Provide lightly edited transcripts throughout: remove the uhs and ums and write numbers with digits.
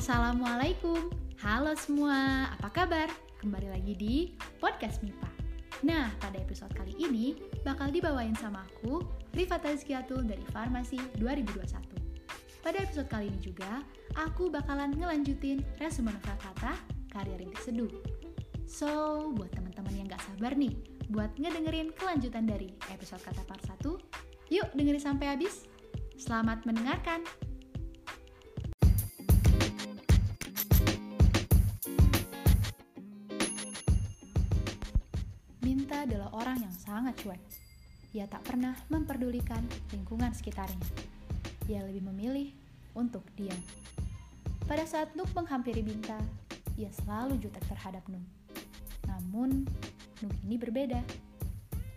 Assalamualaikum, halo semua, apa kabar? Kembali lagi di Podcast Mipa. Nah, pada episode kali ini bakal dibawain sama aku, Rifatta Rizkiatul dari Farmasi 2021. Pada episode kali ini juga, aku bakalan ngelanjutin resume novel kata karya Rintik Sedu. So, buat teman-teman yang gak sabar nih buat ngedengerin kelanjutan dari episode kata part 1, yuk dengerin sampai habis. Selamat mendengarkan. Minta adalah orang yang sangat cuek. Ia tak pernah memperdulikan lingkungan sekitarnya. Ia lebih memilih untuk diam. Pada saat Nuk menghampiri Minta, ia selalu jutek terhadap Nuk. Namun, Nuk ini berbeda.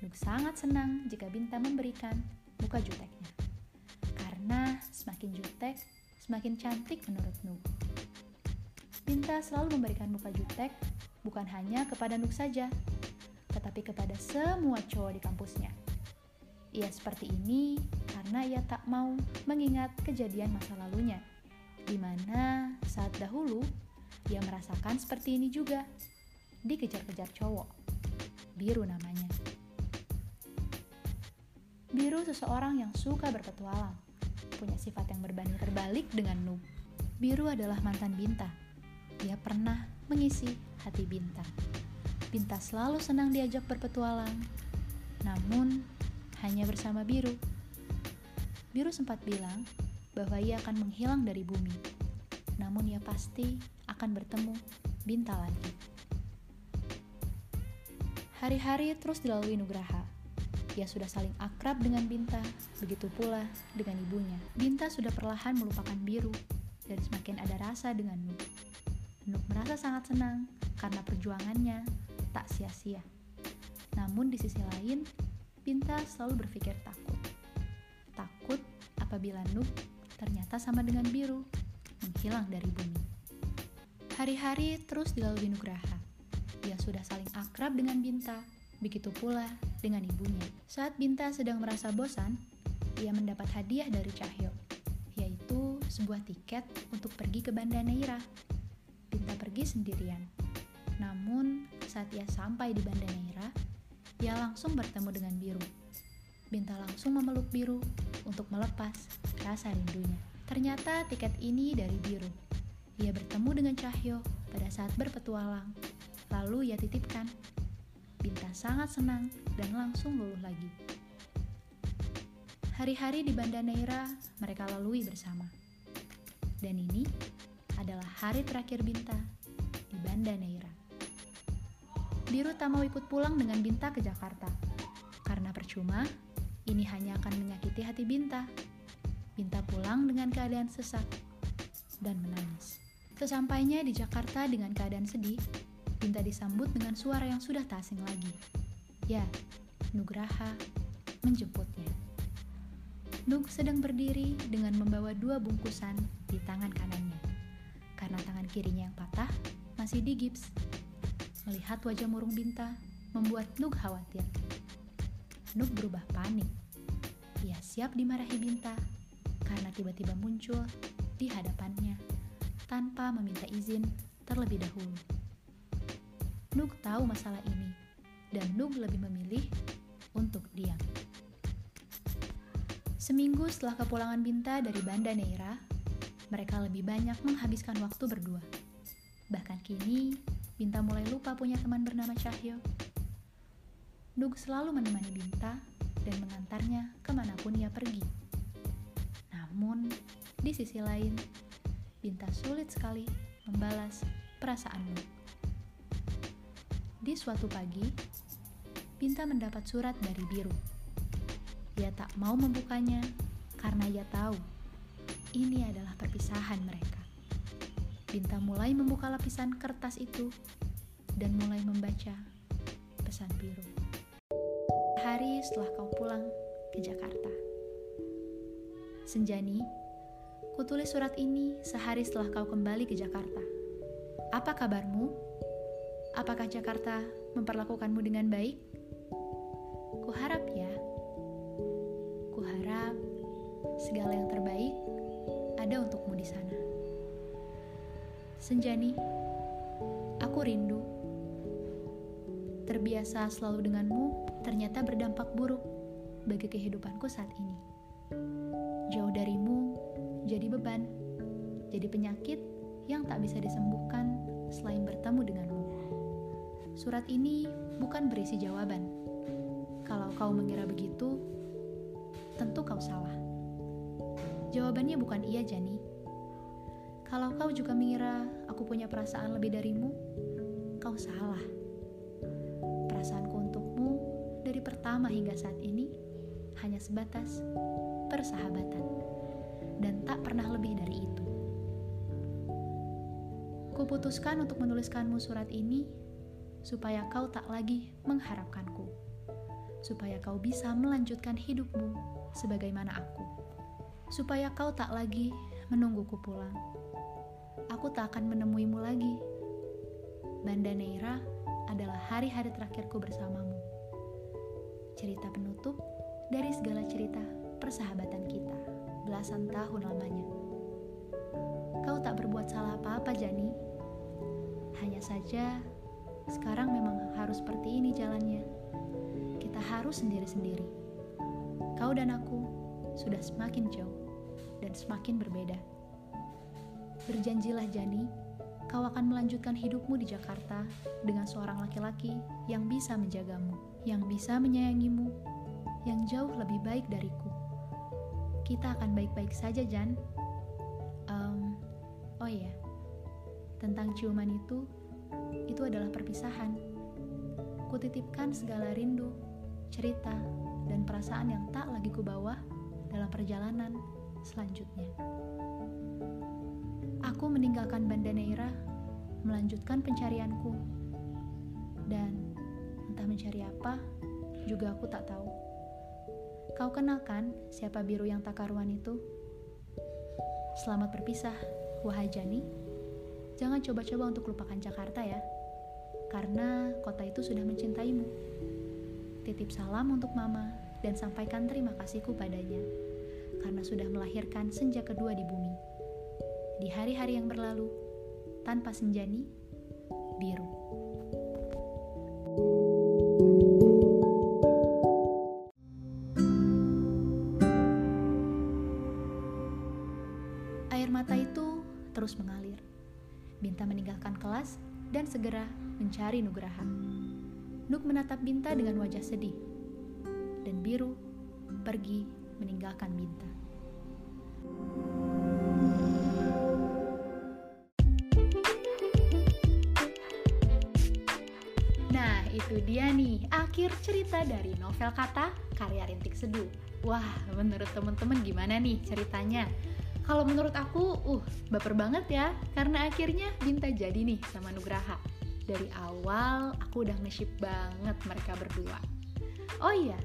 Nuk sangat senang jika Minta memberikan muka juteknya. Karena semakin jutek, semakin cantik menurut Nuk. Minta selalu memberikan muka jutek bukan hanya kepada Nuk saja, tetapi kepada semua cowok di kampusnya. Ia seperti ini karena ia tak mau mengingat kejadian masa lalunya, di mana saat dahulu ia merasakan seperti ini juga, dikejar-kejar cowok. Biru namanya. Biru seseorang yang suka berpetualang, punya sifat yang berbanding terbalik dengan Noob. Biru adalah mantan Bintang. Ia pernah mengisi hati Bintang. Bintang selalu senang diajak berpetualang, namun hanya bersama Biru. Biru sempat bilang bahwa ia akan menghilang dari bumi, namun ia pasti akan bertemu Bintang lagi. Hari-hari terus dilalui Nugraha. Ia sudah saling akrab dengan Bintang, begitu pula dengan ibunya. Bintang sudah perlahan melupakan Biru dan semakin ada rasa dengan Nuk. Nuk merasa sangat senang karena perjuangannya tak sia-sia. Namun di sisi lain, Binta selalu berpikir takut. Takut apabila Nuk ternyata sama dengan Biru, menghilang dari bumi. Hari-hari terus dilalui Nugraha. Ia sudah saling akrab dengan Binta, begitu pula dengan ibunya. Saat Binta sedang merasa bosan, ia mendapat hadiah dari Cahyo, yaitu sebuah tiket untuk pergi ke Banda Neira. Binta pergi sendirian. Namun, saat ia sampai di Banda Neira, ia langsung bertemu dengan Biru. Binta langsung memeluk Biru untuk melepas rasa rindunya. Ternyata tiket ini dari Biru. Ia bertemu dengan Cahyo pada saat berpetualang, lalu ia titipkan. Binta sangat senang dan langsung luluh lagi. Hari-hari di Banda Neira mereka lalui bersama. Dan ini adalah hari terakhir Binta di Banda Neira. Biru tak mau ikut pulang dengan Binta ke Jakarta. Karena percuma, ini hanya akan menyakiti hati Binta. Binta pulang dengan keadaan sesak dan menangis. Sesampainya di Jakarta dengan keadaan sedih, Binta disambut dengan suara yang sudah tak asing lagi. Ya, Nugraha menjemputnya. Nug sedang berdiri dengan membawa dua bungkusan di tangan kanannya. Karena tangan kirinya yang patah, masih di gips. Melihat wajah murung Binta membuat Nuk khawatir. Nuk berubah panik. Ia siap dimarahi Binta karena tiba-tiba muncul di hadapannya tanpa meminta izin terlebih dahulu. Nuk tahu masalah ini dan Nuk lebih memilih untuk diam. Seminggu setelah kepulangan Binta dari Banda Neira, mereka lebih banyak menghabiskan waktu berdua. Bahkan kini, Binta mulai lupa punya teman bernama Cahyo. Nuk selalu menemani Binta dan mengantarnya kemanapun ia pergi. Namun, di sisi lain, Binta sulit sekali membalas perasaan Nuk. Di suatu pagi, Binta mendapat surat dari Biru. Ia tak mau membukanya karena ia tahu ini adalah perpisahan mereka. Binta mulai membuka lapisan kertas itu dan mulai membaca pesan Biru. Hari setelah kau pulang ke Jakarta. Senjani, kutulis surat ini sehari setelah kau kembali ke Jakarta. Apa kabarmu? Apakah Jakarta memperlakukanmu dengan baik? Kuharap ya. Kuharap segala yang terbaik ada untukmu di sana. Senjani, aku rindu. Terbiasa selalu denganmu, ternyata berdampak buruk bagi kehidupanku saat ini. Jauh darimu, jadi beban, jadi penyakit yang tak bisa disembuhkan selain bertemu denganmu. Surat ini bukan berisi jawaban. Kalau kau mengira begitu, tentu kau salah. Jawabannya bukan iya, Jani. Kalau kau juga mengira aku punya perasaan lebih darimu, kau salah. Perasaanku untukmu dari pertama hingga saat ini hanya sebatas persahabatan dan tak pernah lebih dari itu. Kuputuskan untuk menuliskanmu surat ini supaya kau tak lagi mengharapkanku, supaya kau bisa melanjutkan hidupmu sebagaimana aku, supaya kau tak lagi menungguku pulang. Aku tak akan menemuimu lagi. Banda Neira adalah hari-hari terakhirku bersamamu. Cerita penutup dari segala cerita persahabatan kita belasan tahun lamanya. Kau tak berbuat salah apa-apa, Jani. Hanya saja sekarang memang harus seperti ini jalannya. Kita harus sendiri-sendiri. Kau dan aku sudah semakin jauh dan semakin berbeda. Berjanjilah, Jani, kau akan melanjutkan hidupmu di Jakarta dengan seorang laki-laki yang bisa menjagamu, yang bisa menyayangimu, yang jauh lebih baik dariku. Kita akan baik-baik saja, Jan. Oh iya, tentang ciuman itu adalah perpisahan. Kutitipkan segala rindu, cerita, dan perasaan yang tak lagi kubawa dalam perjalanan selanjutnya. Aku meninggalkan Banda Neira, melanjutkan pencarianku, dan entah mencari apa juga aku tak tahu. Kau kenal kan siapa biru yang tak karuan itu? Selamat berpisah, wahai Jani. Jangan coba-coba untuk lupakan Jakarta ya, karena kota itu sudah mencintaimu. Titip salam untuk Mama dan sampaikan terima kasihku padanya, karena sudah melahirkan senja kedua di bumi. Di hari-hari yang berlalu, tanpa Senjani, biru. Air mata itu terus mengalir. Binta meninggalkan kelas dan segera mencari Nugraha. Nuk menatap Binta dengan wajah sedih. Dan biru pergi meninggalkan Binta. Itu dia nih, akhir cerita dari novel Kata, karya Rintik Sedu. Wah, menurut teman-teman gimana nih ceritanya? Kalau menurut aku, baper banget ya. Karena akhirnya Binta jadi nih sama Nugraha. Dari awal, aku udah nge-ship banget mereka berdua. Oh iya,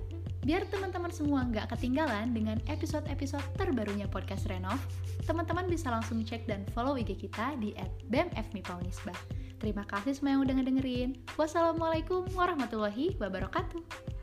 biar teman-teman semua nggak ketinggalan dengan episode-episode terbarunya Podcast Renov, teman-teman bisa langsung cek dan follow IG kita di @bemfmipaunisba. Terima kasih semua yang udah ngedengerin. Wassalamualaikum warahmatullahi wabarakatuh.